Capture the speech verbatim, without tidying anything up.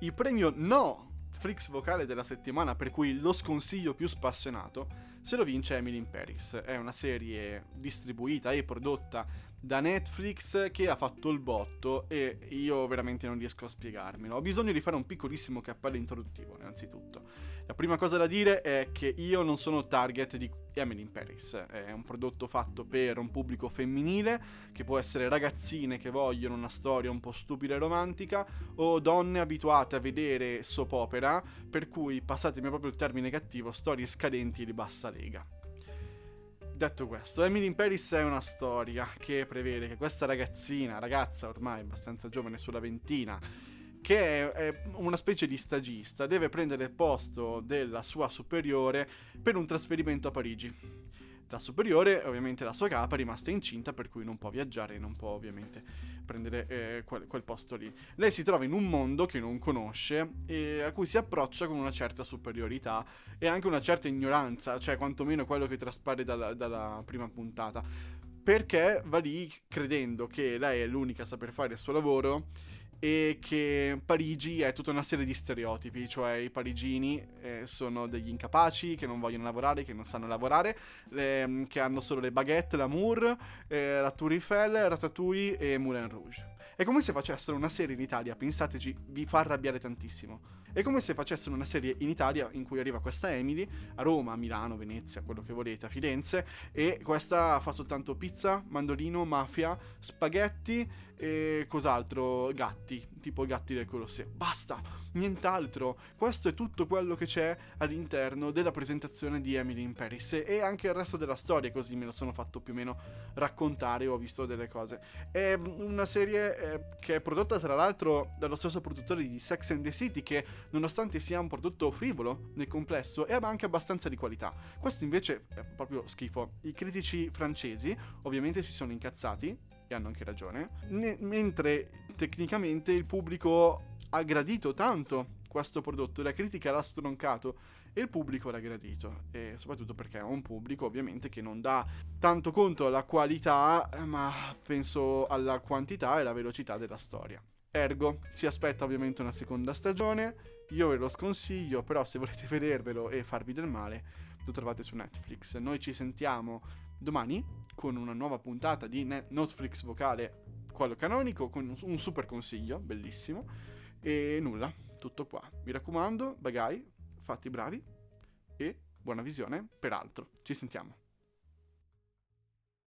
Il premio NoteFlix Vocale della settimana, per cui lo sconsiglio più spassionato, se lo vince Emily in Paris. È una serie distribuita e prodotta da Netflix che ha fatto il botto e io veramente non riesco a spiegarmelo. Ho bisogno di fare un piccolissimo cappello introduttivo, innanzitutto. La prima cosa da dire è che io non sono target di Emily in Paris. È un prodotto fatto per un pubblico femminile, che può essere ragazzine che vogliono una storia un po' stupida e romantica, o donne abituate a vedere soap opera, per cui, passatemi proprio il termine cattivo, storie scadenti di bassa lega. Detto questo, Emily in Paris è una storia che prevede che questa ragazzina, ragazza ormai abbastanza giovane, sulla ventina, che è una specie di stagista, deve prendere il posto della sua superiore per un trasferimento a Parigi. La superiore, ovviamente la sua capa, è rimasta incinta, per cui non può viaggiare e non può ovviamente prendere eh, quel, quel posto lì. Lei si trova in un mondo che non conosce e a cui si approccia con una certa superiorità e anche una certa ignoranza, cioè quantomeno quello che traspare dalla, dalla prima puntata, perché va lì credendo che lei è l'unica a saper fare il suo lavoro e che Parigi è tutta una serie di stereotipi, cioè i parigini eh, sono degli incapaci, che non vogliono lavorare, che non sanno lavorare, eh, che hanno solo le baguette, l'amour, eh, la Tour Eiffel, Ratatouille e Moulin Rouge. È come se facessero una serie in Italia, pensateci, vi fa arrabbiare tantissimo. È come se facessero una serie in Italia in cui arriva questa Emily, a Roma, a Milano, Venezia, quello che volete, a Firenze, e questa fa soltanto pizza, mandolino, mafia, spaghetti e cos'altro, gatti, tipo i gatti del Colosseo. Basta, nient'altro. Questo è tutto quello che c'è all'interno della presentazione di Emily in Paris, e anche il resto della storia, così me lo sono fatto più o meno raccontare, ho visto delle cose. È una serie che è prodotta tra l'altro dallo stesso produttore di Sex and the City, che nonostante sia un prodotto frivolo nel complesso è anche abbastanza di qualità. Questo invece è proprio schifo. I critici francesi ovviamente si sono incazzati e hanno anche ragione, ne- mentre tecnicamente il pubblico ha gradito tanto questo prodotto, la critica l'ha stroncato e il pubblico l'ha gradito, e soprattutto perché è un pubblico ovviamente che non dà tanto conto alla qualità ma penso alla quantità e alla velocità della storia. Ergo si aspetta ovviamente una seconda stagione, io ve lo sconsiglio, però se volete vedervelo e farvi del male lo trovate su Netflix. Noi ci sentiamo domani con una nuova puntata di NoteFlix Vocale, quello canonico, con un super consiglio bellissimo e nulla, tutto qua. Mi raccomando, bagai, fatti bravi e buona visione, peraltro. Ci sentiamo.